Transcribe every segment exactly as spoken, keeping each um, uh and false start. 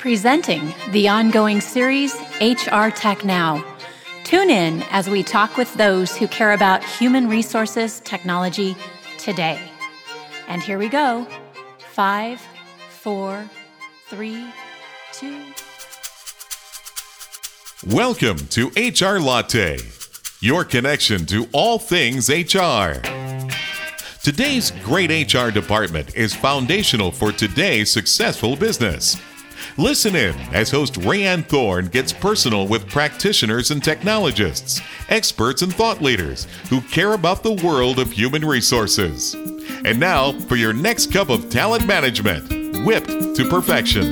Presenting the ongoing series, H R Tech Now. Tune in as we talk with those who care about human resources technology today. And here we go. Five, four, three, two. Welcome to H R Latte, your connection to all things H R. Today's great H R department is foundational for today's successful business. Listen in as host Rayanne Thorne gets personal with practitioners and technologists, experts and thought leaders who care about the world of human resources. And now for your next cup of talent management, whipped to perfection.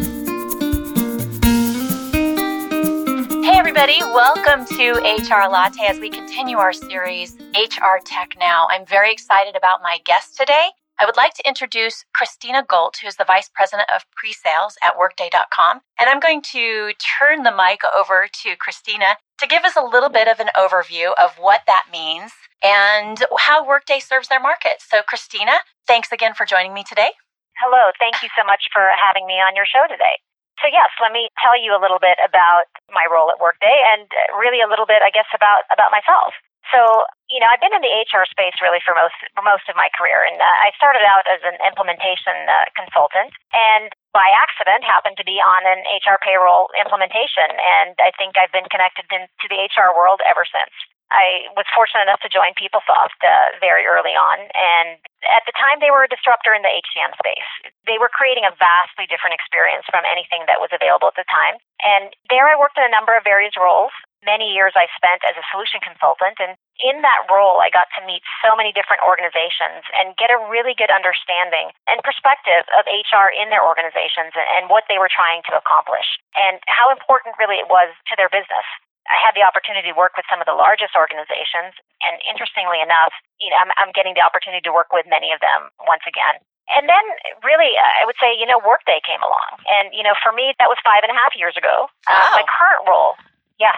Everybody, welcome to H R Latte as we continue our series, H R Tech Now. I'm very excited about my guest today. I would like to introduce Cristina Goldt, who's the Vice President of Pre-Sales at Workday dot com. And I'm going to turn the mic over to Cristina to give us a little bit of an overview of what that means and how Workday serves their market. So Cristina, thanks again for joining me today. Hello. Thank you so much for having me on your show today. So yes, let me tell you a little bit about my role at Workday and really a little bit, I guess, about, about myself. So, you know, I've been in the H R space really for most for most of my career, and uh, I started out as an implementation uh, consultant, and by accident happened to be on an H R payroll implementation, and I think I've been connected in, to the H R world ever since. I was fortunate enough to join PeopleSoft uh, very early on, and at the time, they were a disruptor in the H C M space. They were creating a vastly different experience from anything that was available at the time, and there I worked in a number of various roles. Many years I spent as a solution consultant, and in that role, I got to meet so many different organizations and get a really good understanding and perspective of H R in their organizations and what they were trying to accomplish, and how important really it was to their business. I had the opportunity to work with some of the largest organizations, and interestingly enough, you know, I'm, I'm getting the opportunity to work with many of them once again. And then really, I would say, you know, Workday came along. And, you know, for me, that was five and a half years ago. Oh. Uh, my current role, yeah.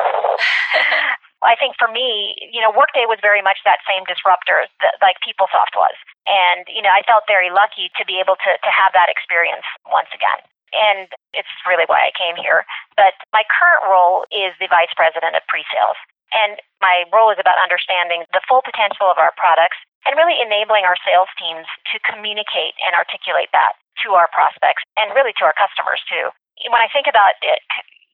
I think for me, you know, Workday was very much that same disruptor that, like PeopleSoft was. And, you know, I felt very lucky to be able to, to have that experience once again. And it's really why I came here. But my current role is the Vice President of Pre-Sales. And my role is about understanding the full potential of our products and really enabling our sales teams to communicate and articulate that to our prospects and really to our customers, too. When I think about it,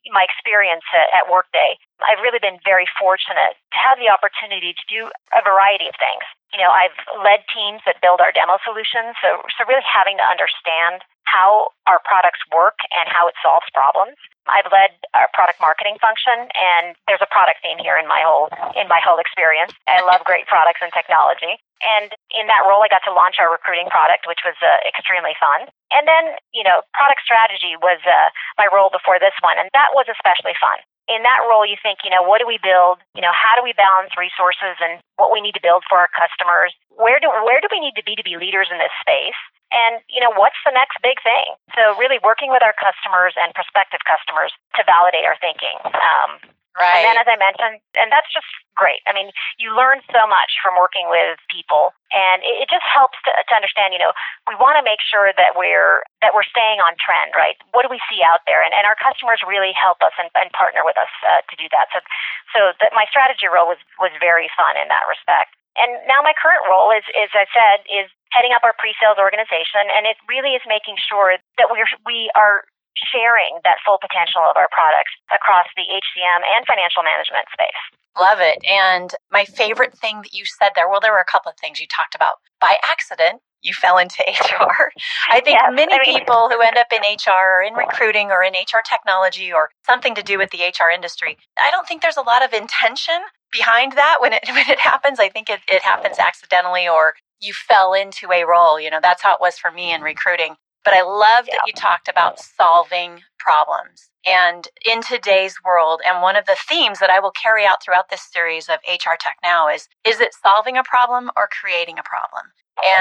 my experience at Workday, I've really been very fortunate to have the opportunity to do a variety of things. You know, I've led teams that build our demo solutions, so, so really having to understand how our products work and how it solves problems. I've led our product marketing function, and there's a product theme here in my whole in my whole experience. I love great products and technology. And in that role, I got to launch our recruiting product, which was uh, extremely fun. And then, you know, product strategy was uh, my role before this one, and that was especially fun. In that role, you think, you know, what do we build? You know, how do we balance resources and what we need to build for our customers? Where do where do we need to be to be leaders in this space? And, you know, what's the next big thing? So really working with our customers and prospective customers to validate our thinking. Um, Right. And then, as I mentioned, and that's just great. I mean, you learn so much from working with people, and it, it just helps to, to understand, you know, we want to make sure that we're that we're staying on trend, right? What do we see out there? And, and our customers really help us and, and partner with us uh, to do that. So so the, my strategy role was, was very fun in that respect. And now my current role is, as I said, is heading up our pre-sales organization, and it really is making sure that we're, we are... sharing that full potential of our products across the H C M and financial management space. Love it. And my favorite thing that you said there, well, there were a couple of things you talked about. By accident, you fell into H R. I think yes, many I mean, people who end up in H R or in recruiting or in H R technology or something to do with the H R industry, I don't think there's a lot of intention behind that when it when it happens. I think it, it happens accidentally, or you fell into a role. You know, that's how it was for me in recruiting. But I love that you talked about solving problems. And in today's world, and one of the themes that I will carry out throughout this series of H R Tech Now is, is it solving a problem or creating a problem?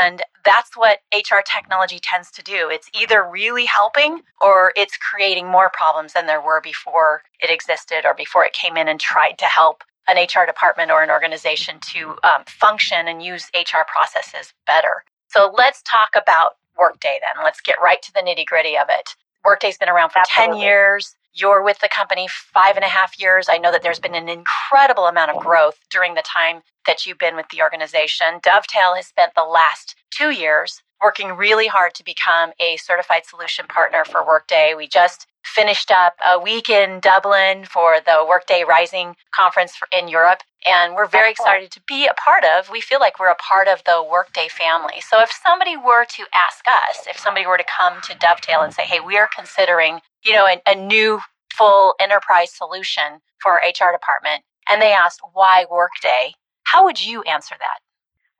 And that's what H R technology tends to do. It's either really helping or it's creating more problems than there were before it existed or before it came in and tried to help an H R department or an organization to um, function and use H R processes better. So let's talk about Workday then. Let's get right to the nitty-gritty of it. Workday's been around for Absolutely. ten years. You're with the company five and a half years. I know that there's been an incredible amount of growth during the time that you've been with the organization. Dovetail has spent the last two years working really hard to become a certified solution partner for Workday. We just finished up a week in Dublin for the Workday Rising conference in Europe, and we're very excited to be a part of. We feel like we're a part of the Workday family. So if somebody were to ask us, if somebody were to come to Dovetail and say, hey, we are considering, you know, a, a new full enterprise solution for our H R department, and they asked, why Workday? How would you answer that?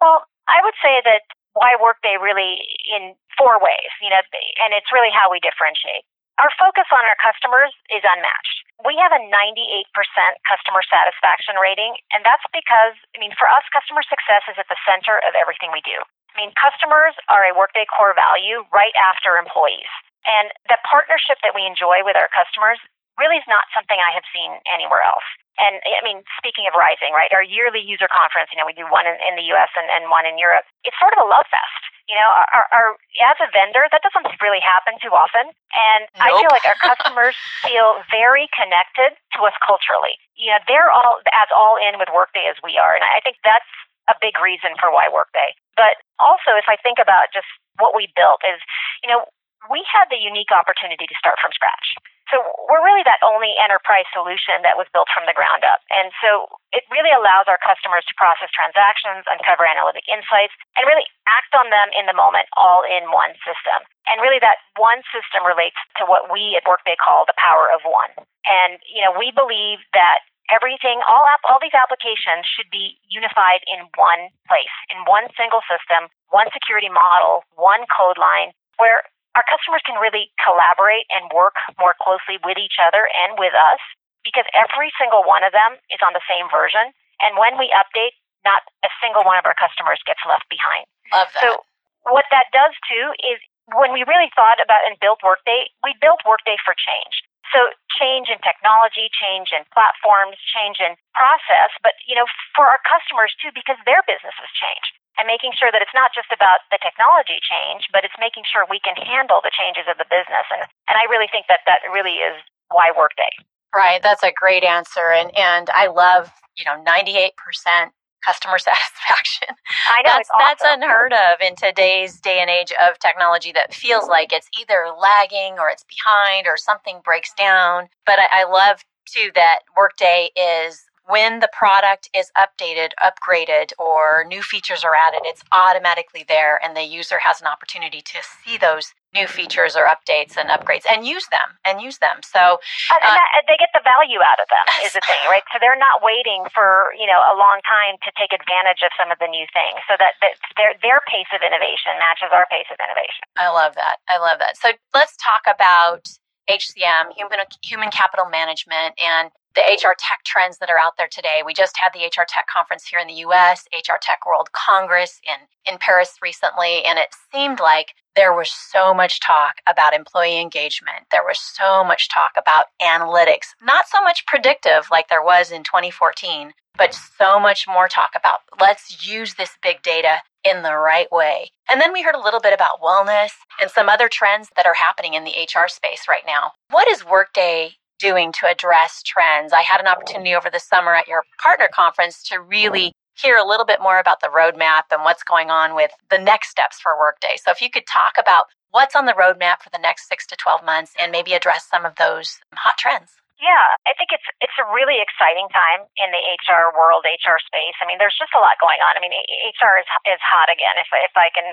Well, I would say that why Workday really in four ways, you know, and it's really how we differentiate. Our focus on our customers is unmatched. We have a ninety-eight percent customer satisfaction rating, and that's because, I mean, for us, customer success is at the center of everything we do. I mean, customers are a Workday core value right after employees. And the partnership that we enjoy with our customers really is not something I have seen anywhere else. And I mean, speaking of Rising, right, our yearly user conference, you know, we do one in, in the U S and, and one in Europe. It's sort of a love fest. You know, our, our, as a vendor, that doesn't really happen too often. And nope. I feel like our customers feel very connected to us culturally. You know, they're all as all in with Workday as we are. And I think that's a big reason for why Workday. But also, if I think about just what we built is, you know, we had the unique opportunity to start from scratch. So we're really that only enterprise solution that was built from the ground up. And so it really allows our customers to process transactions, uncover analytic insights, and really act on them in the moment, all in one system. And really that one system relates to what we at Workday call the power of one. And, you know, we believe that everything, all app, all these applications should be unified in one place, in one single system, one security model, one code line, where our customers can really collaborate and work more closely with each other and with us because every single one of them is on the same version. And when we update, not a single one of our customers gets left behind. Love that. So what that does, too, is when we really thought about and built Workday, we built Workday for change. So change in technology, change in platforms, change in process, but, you know, for our customers, too, because their businesses change. And making sure that it's not just about the technology change, but it's making sure we can handle the changes of the business. And, and I really think that that really is why Workday. Right. That's a great answer. And and I love, you know, ninety-eight percent customer satisfaction. I know. That's, it's awesome. That's unheard of in today's day and age of technology that feels like it's either lagging or it's behind or something breaks down. But I, I love, too, that Workday is when the product is updated, upgraded, or new features are added, it's automatically there, and the user has an opportunity to see those new features or updates and upgrades and use them and use them. So uh, and that, they get the value out of them is the thing, right? So they're not waiting for, you know, a long time to take advantage of some of the new things so that, that their, their pace of innovation matches our pace of innovation. I love that. I love that. So let's talk about H C M, human, human capital management, and the H R tech trends that are out there today. We just had the H R Tech Conference here in the U S, H R Tech World Congress in, in Paris recently, and it seemed like there was so much talk about employee engagement. There was so much talk about analytics, not so much predictive like there was in twenty fourteen, but so much more talk about let's use this big data in the right way. And then we heard a little bit about wellness and some other trends that are happening in the H R space right now. What is Workday doing to address trends? I had an opportunity over the summer at your partner conference to really hear a little bit more about the roadmap and what's going on with the next steps for Workday. So if you could talk about what's on the roadmap for the next six to twelve months and maybe address some of those hot trends. Yeah, I think it's it's a really exciting time in the H R world, H R space. I mean, there's just a lot going on. I mean, H R is is hot again, if if I can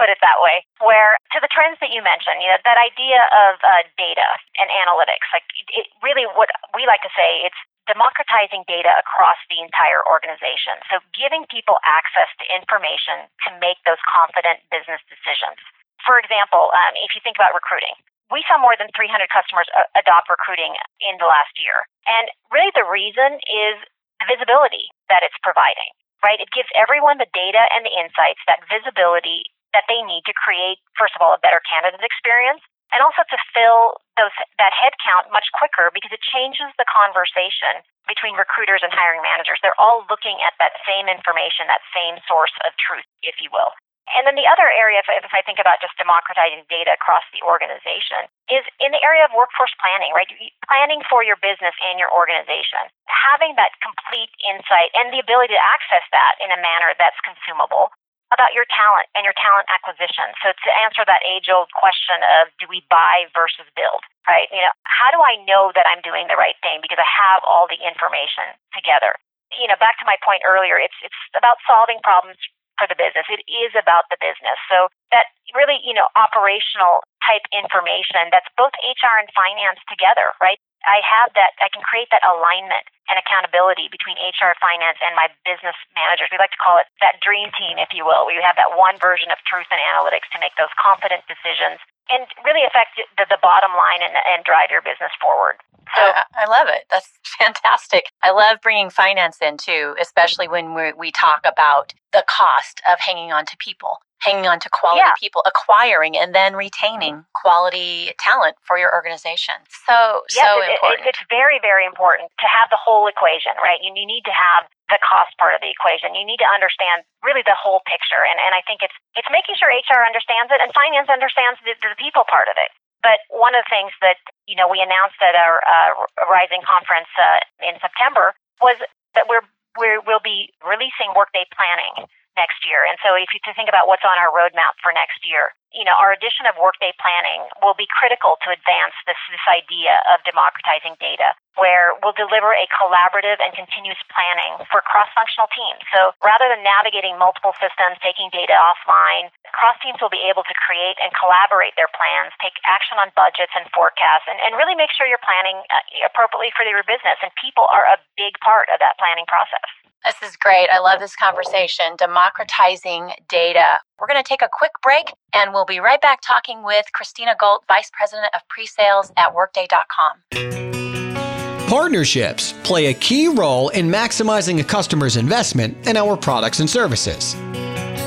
put it that way. Where to the trends that you mentioned, you know, that idea of uh, data and analytics, like it, it really what we like to say, it's democratizing data across the entire organization. So giving people access to information to make those confident business decisions. For example, um, if you think about recruiting. We saw more than three hundred customers adopt recruiting in the last year. And really the reason is the visibility that it's providing, right? It gives everyone the data and the insights, that visibility that they need to create, first of all, a better candidate experience, and also to fill those that headcount much quicker because it changes the conversation between recruiters and hiring managers. They're all looking at that same information, that same source of truth, if you will. And then the other area, if I, if I think about just democratizing data across the organization, is in the area of workforce planning, right? Planning for your business and your organization. Having that complete insight and the ability to access that in a manner that's consumable about your talent and your talent acquisition. So to answer that age-old question of do we buy versus build, right? You know, how do I know that I'm doing the right thing because I have all the information together? You know, back to my point earlier, it's it's about solving problems for the business. It is about the business. So that really, you know, operational type information that's both H R and finance together, right? I have that, I can create that alignment and accountability between H R, finance, and my business managers. We like to call it that dream team, if you will, where you have that one version of truth and analytics to make those confident decisions and really affect the, the bottom line and, and drive your business forward. So I, I love it. That's fantastic. I love bringing finance in too, especially when we we talk about the cost of hanging on to people, hanging on to quality yeah. people, acquiring and then retaining quality talent for your organization. So, yes, so it, important. It, it's very, very important to have the whole equation, right? You, you need to have the cost part of the equation. You need to understand really the whole picture. And, and I think it's, it's making sure H R understands it and finance understands the, the people part of it. But one of the things that, you know, we announced at our uh, Rising conference uh, in September was that we're, we're, we'll be releasing Workday Planning next year. And so if you to think about what's on our roadmap for next year, you know, our addition of Workday Planning will be critical to advance this, this idea of democratizing data, where we'll deliver a collaborative and continuous planning for cross-functional teams. So rather than navigating multiple systems, taking data offline, cross-teams will be able to create and collaborate their plans, take action on budgets and forecasts, and, and really make sure you're planning appropriately for your business. And people are a big part of that planning process. This is great. I love this conversation, democratizing data. We're going to take a quick break, and we'll be right back talking with Cristina Goldt, Vice President of Presales at Workday dot com. Partnerships play a key role in maximizing a customer's investment in our products and services.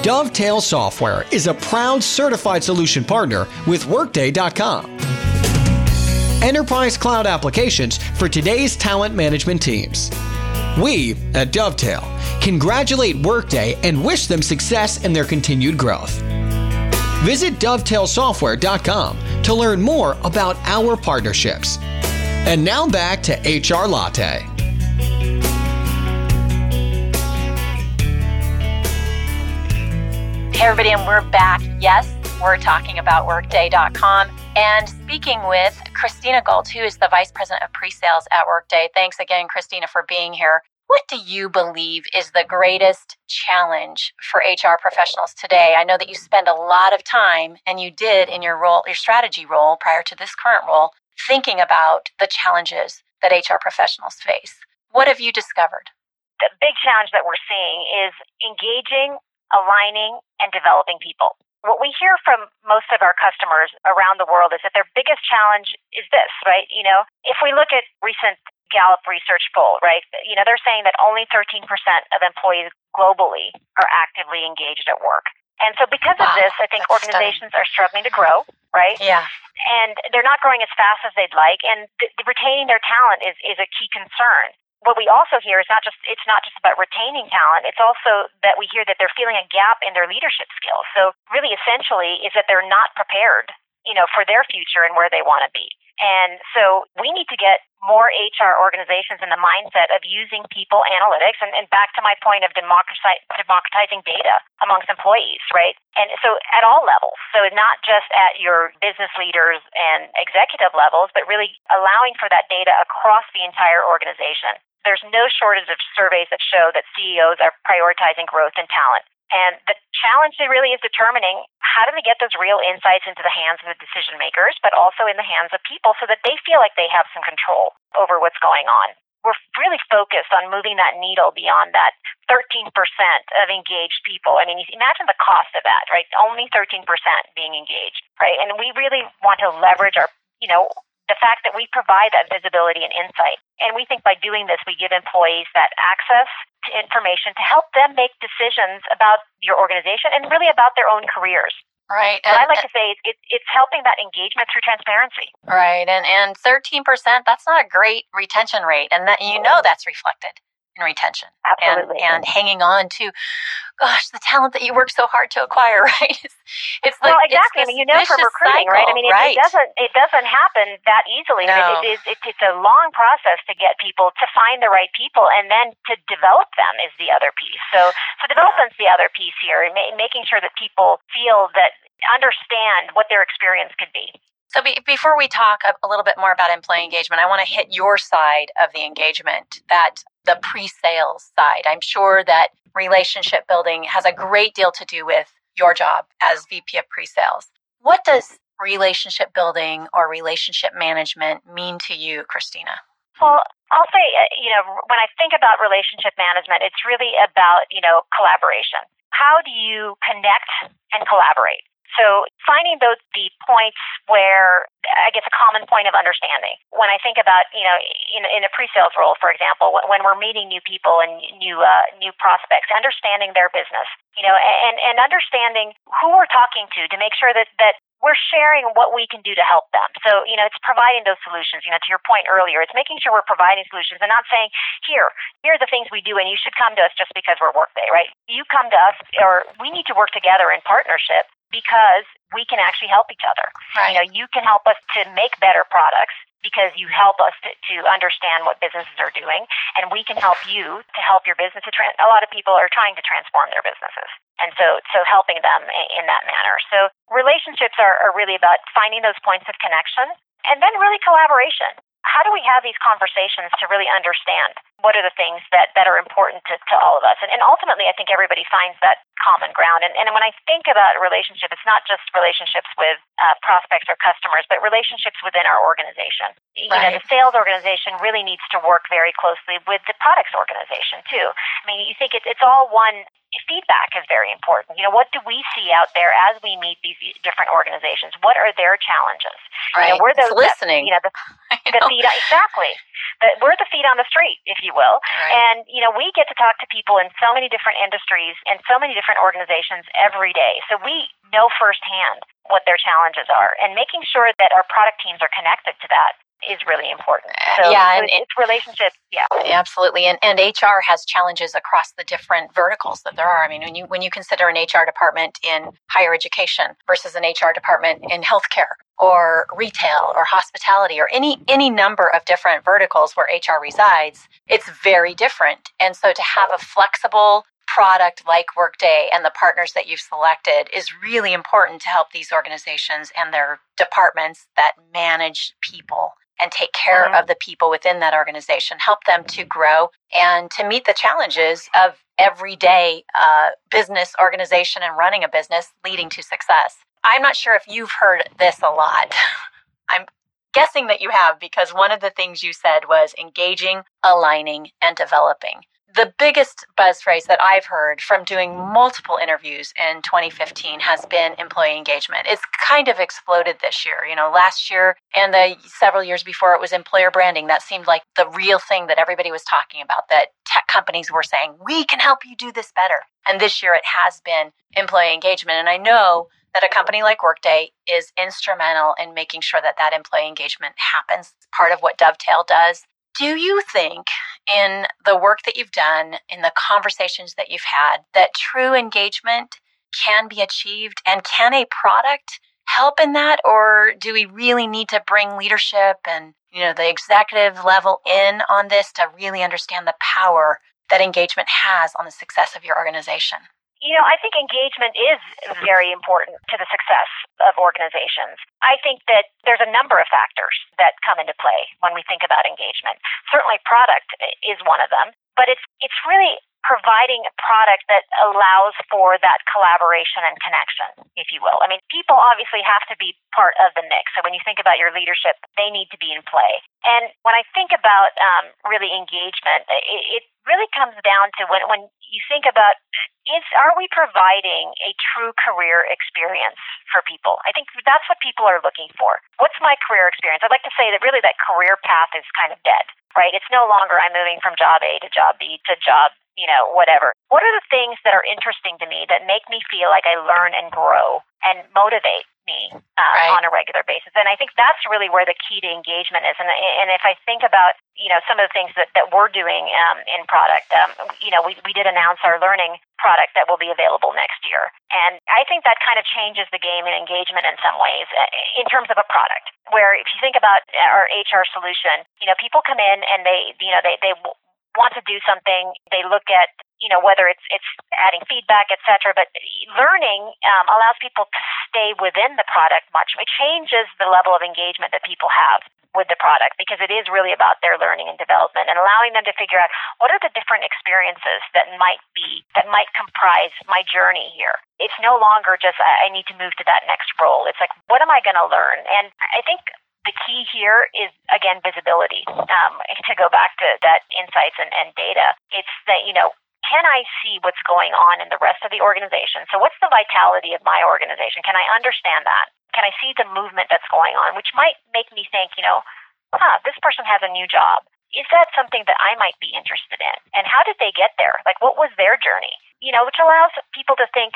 Dovetail Software is a proud certified solution partner with Workday dot com. Enterprise cloud applications for today's talent management teams. We at Dovetail congratulate Workday and wish them success in their continued growth. Visit dovetail software dot com to learn more about our partnerships. And now back to H R Latte. Hey everybody, and we're back. Yes, we're talking about Workday dot com. And speaking with Cristina Goldt, who is the Vice President of Presales at Workday. Thanks again, Cristina, for being here. What do you believe is the greatest challenge for H R professionals today? I know that you spend a lot of time, and you did in your role, your strategy role prior to this current role, thinking about the challenges that H R professionals face. What have you discovered? The big challenge that we're seeing is engaging, aligning, and developing people. What we hear from most of our customers around the world is that their biggest challenge is this, right? You know, if we look at recent Gallup research poll, right, you know, they're saying that only thirteen percent of employees globally are actively engaged at work. And so because wow, of this, I think organizations stunning. are struggling to grow, right? Yeah. And they're not growing as fast as they'd like. And th- retaining their talent is, is a key concern. What we also hear is not just it's not just about retaining talent, it's also that we hear that they're feeling a gap in their leadership skills. So really essentially is that they're not prepared, you know, for their future and where they want to be. And so we need to get more H R organizations in the mindset of using people analytics and, and back to my point of democratizing data amongst employees, right? And so at all levels. So not just at your business leaders and executive levels, but really allowing for that data across the entire organization. There's no shortage of surveys that show that C E Os are prioritizing growth and talent. And the challenge really is determining how do we get those real insights into the hands of the decision makers, but also in the hands of people so that they feel like they have some control over what's going on. We're really focused on moving that needle beyond that thirteen percent of engaged people. I mean, imagine the cost of that, right? Only thirteen percent being engaged, right? And we really want to leverage our, you know, the fact that we provide that visibility and insight. And we think by doing this, we give employees that access to information to help them make decisions about your organization and really about their own careers. Right. What and, I like and, to say is it, it's helping that engagement through transparency. Right. And, and thirteen percent, that's not a great retention rate. And that you know that's reflected. and retention. Absolutely. And, and hanging on to, gosh, the talent that you worked so hard to acquire, right? It's, it's well, like, exactly. It's I mean, you know from recruiting, cycle, right? I mean, it, right. it doesn't it doesn't happen that easily. No. I mean, it, it, it, it's a long process to get people, to find the right people, and then to develop them is the other piece. So, so development's yeah. the other piece here, and ma- making sure that people feel that, understand what their experience could be. So be, before we talk a little bit more about employee engagement, I want to hit your side of the engagement, that the pre-sales side. I'm sure that relationship building has a great deal to do with your job as V P of pre-sales. What does relationship building or relationship management mean to you, Cristina? Well, I'll say, you know, when I think about relationship management, it's really about, you know, collaboration. How do you connect and collaborate? So finding those the points where I guess a common point of understanding. When I think about, you know, in, in a pre-sales role, for example, when we're meeting new people and new uh, new prospects, understanding their business, you know, and, and understanding who we're talking to to make sure that, that we're sharing what we can do to help them. So, you know, it's providing those solutions. You know, to your point earlier, it's making sure we're providing solutions and not saying, here, here are the things we do and you should come to us just because we're Workday, right? You come to us, or we need to work together in partnership because we can actually help each other. Right. You know, you can help us to make better products because you help us to, to understand what businesses are doing, and we can help you to help your business. To trans- a lot of people are trying to transform their businesses. And so, so helping them in that manner. So relationships are, are really about finding those points of connection, and then really collaboration. How do we have these conversations to really understand what are the things that, that are important to, to all of us? And, and ultimately, I think everybody finds that common ground. And, and when I think about a relationship, it's not just relationships with uh, prospects or customers, but relationships within our organization. You right. know, the sales organization really needs to work very closely with the products organization, too. I mean, you think it, it's all one. Feedback is very important. You know, what do we see out there as we meet these different organizations? What are their challenges? Right. You know, we're those listening. That, you know, the, the know. feet exactly. The, we're the feet on the street, if you will. Right. And you know, we get to talk to people in so many different industries and so many different organizations every day. So we know firsthand what their challenges are, and making sure that our product teams are connected to that is really important. So yeah, and it's relationships. Yeah, absolutely. And and H R has challenges across the different verticals that there are. I mean, when you when you consider an H R department in higher education versus an H R department in healthcare or retail or hospitality or any any number of different verticals where H R resides, it's very different. And so to have a flexible product like Workday and the partners that you've selected is really important to help these organizations and their departments that manage people and take care mm-hmm. of the people within that organization, help them to grow and to meet the challenges of everyday uh, business organization and running a business leading to success. I'm not sure if you've heard this a lot. I'm guessing that you have, because one of the things you said was engaging, aligning, and developing. The biggest buzz phrase that I've heard from doing multiple interviews in twenty fifteen has been employee engagement. It's kind of exploded this year. You know, last year and the several years before, it was employer branding. That seemed like the real thing that everybody was talking about, that tech companies were saying, we can help you do this better. And this year it has been employee engagement. And I know that a company like Workday is instrumental in making sure that that employee engagement happens. It's part of what Dovetail does. Do you think, in the work that you've done, in the conversations that you've had, that true engagement can be achieved? And can a product help in that? Or do we really need to bring leadership and, you know, the executive level in on this to really understand the power that engagement has on the success of your organization? You know, I think engagement is very important to the success of organizations. I think that there's a number of factors that come into play when we think about engagement. Certainly product is one of them, but it's it's really providing a product that allows for that collaboration and connection, if you will. I mean, people obviously have to be part of the mix. So when you think about your leadership, they need to be in play. And when I think about um, really engagement, it, it really comes down to when, when you think about Is are we providing a true career experience for people? I think that's what people are looking for. What's my career experience? I'd like to say that really that career path is kind of dead, right? It's no longer I'm moving from job A to job B to job, you know, whatever. What are the things that are interesting to me that make me feel like I learn and grow and motivate me uh, right. on a regular basis. And I think that's really where the key to engagement is. And and if I think about, you know, some of the things that, that we're doing um, in product, um, you know, we, we did announce our learning product that will be available next year. And I think that kind of changes the game in engagement in some ways in terms of a product, where if you think about our H R solution, you know, people come in and they, you know, they, they want to do something, they look at, you know, whether it's it's adding feedback, et cetera, but learning um, allows people to stay within the product much. It changes the level of engagement that people have with the product, because it is really about their learning and development, and allowing them to figure out what are the different experiences that might be, that might comprise my journey here. It's no longer just, I need to move to that next role. It's like, what am I going to learn? And I think the key here is, again, visibility. Um, to go back to that insights and, and data, it's that, you know, can I see what's going on in the rest of the organization? So what's the vitality of my organization? Can I understand that? Can I see the movement that's going on, which might make me think, you know, huh, this person has a new job. Is that something that I might be interested in? And how did they get there? Like, what was their journey? You know, which allows people to think,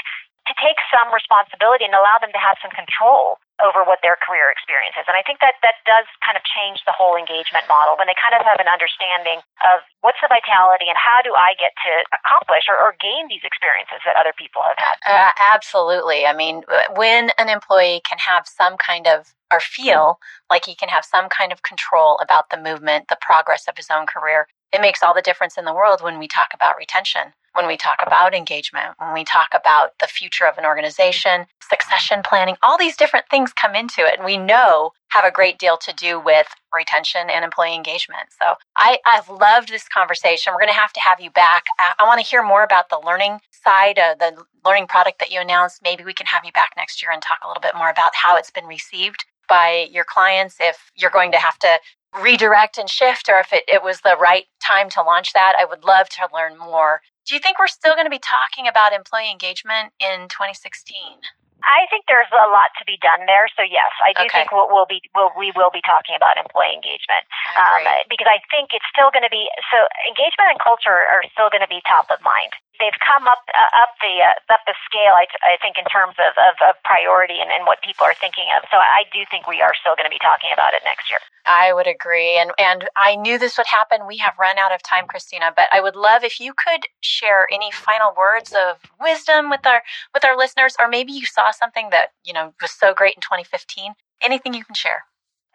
to take some responsibility and allow them to have some control over what their career experience is. And I think that that does kind of change the whole engagement model, when they kind of have an understanding of what's the vitality and how do I get to accomplish or, or gain these experiences that other people have had. Uh, absolutely. I mean, when an employee can have some kind of, or feel like he can have some kind of control about the movement, the progress of his own career, it makes all the difference in the world when we talk about retention, when we talk about engagement, when we talk about the future of an organization, succession planning. All these different things come into it, and we know have a great deal to do with retention and employee engagement. So I, I've loved this conversation. We're going to have to have you back. I, I want to hear more about the learning side, uh, the learning product that you announced. Maybe we can have you back next year and talk a little bit more about how it's been received by your clients, if you're going to have to redirect and shift, or if it, it was the right time to launch that. I would love to learn more. Do you think we're still going to be talking about employee engagement in twenty sixteen? I think there's a lot to be done there. So yes, I do okay. think we'll, we'll be we'll, we will be talking about employee engagement, um, because I think it's still going to be so. Engagement and culture are still going to be top of mind. They've come up uh, up the uh, up the scale, I, t- I think, in terms of, of, of priority and, and what people are thinking of. So I do think we are still going to be talking about it next year. I would agree, and and I knew this would happen. We have run out of time, Cristina, but I would love if you could share any final words of wisdom with our with our listeners, or maybe you saw something that, you know, was so great in twenty fifteen. Anything you can share?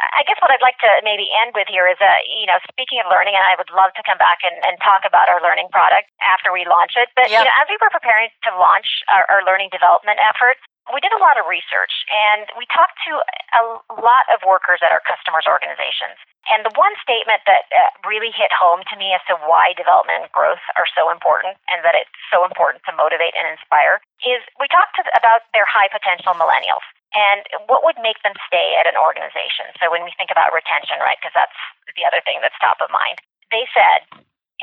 I guess what I'd like to maybe end with here is, uh, you know, speaking of learning, and I would love to come back and, and talk about our learning product after we launch it. But, yep. you know, as we were preparing to launch our, our learning development efforts, we did a lot of research, and we talked to a lot of workers at our customers' organizations. And the one statement that uh, really hit home to me as to why development and growth are so important, and that it's so important to motivate and inspire, is we talked to, about their high-potential millennials. And what would make them stay at an organization? So when we think about retention, right, because that's the other thing that's top of mind. They said,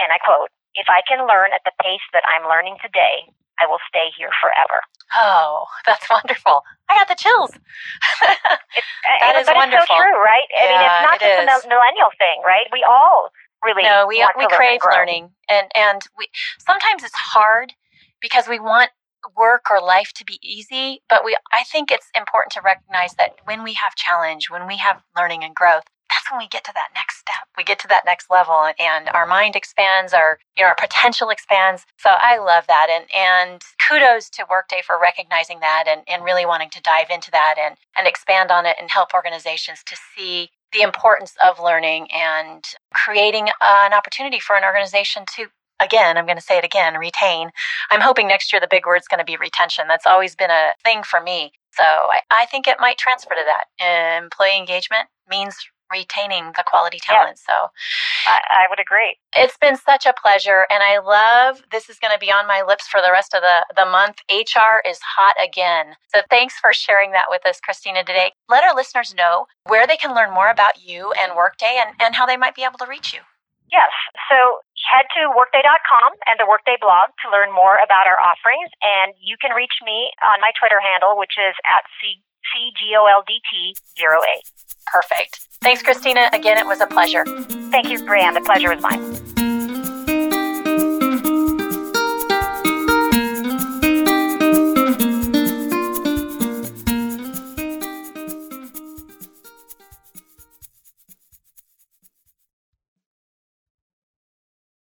and I quote, "If I can learn at the pace that I'm learning today, I will stay here forever." Oh, that's wonderful. I got the chills. It's, that and, is but wonderful. It's so true, right? I yeah, mean, it's not it just is. a millennial thing, right? We all really no, we, want we to crave learn and learning. And, and we sometimes it's hard because we want work or life to be easy, but we I think it's important to recognize that when we have challenge, when we have learning and growth, that's when we get to that next step. We get to that next level, and, and our mind expands, our you know our potential expands. So I love that, and and kudos to Workday for recognizing that and, and really wanting to dive into that and and expand on it and help organizations to see the importance of learning and creating an opportunity for an organization to, again, I'm going to say it again, retain. I'm hoping next year the big word's going to be retention. That's always been a thing for me. So I, I think it might transfer to that. Employee engagement means retaining the quality talent. Yeah, so I, I would agree. It's been such a pleasure. And I love, this is going to be on my lips for the rest of the, the month. H R is hot again. So thanks for sharing that with us, Cristina, today. Let our listeners know where they can learn more about you and Workday and, and how they might be able to reach you. Yes. So head to workday dot com and the Workday blog to learn more about our offerings. And you can reach me on my Twitter handle, which is at C G O L D T zero eight. Perfect. Thanks, Cristina. Again, it was a pleasure. Thank you, Rayanne. The pleasure was mine.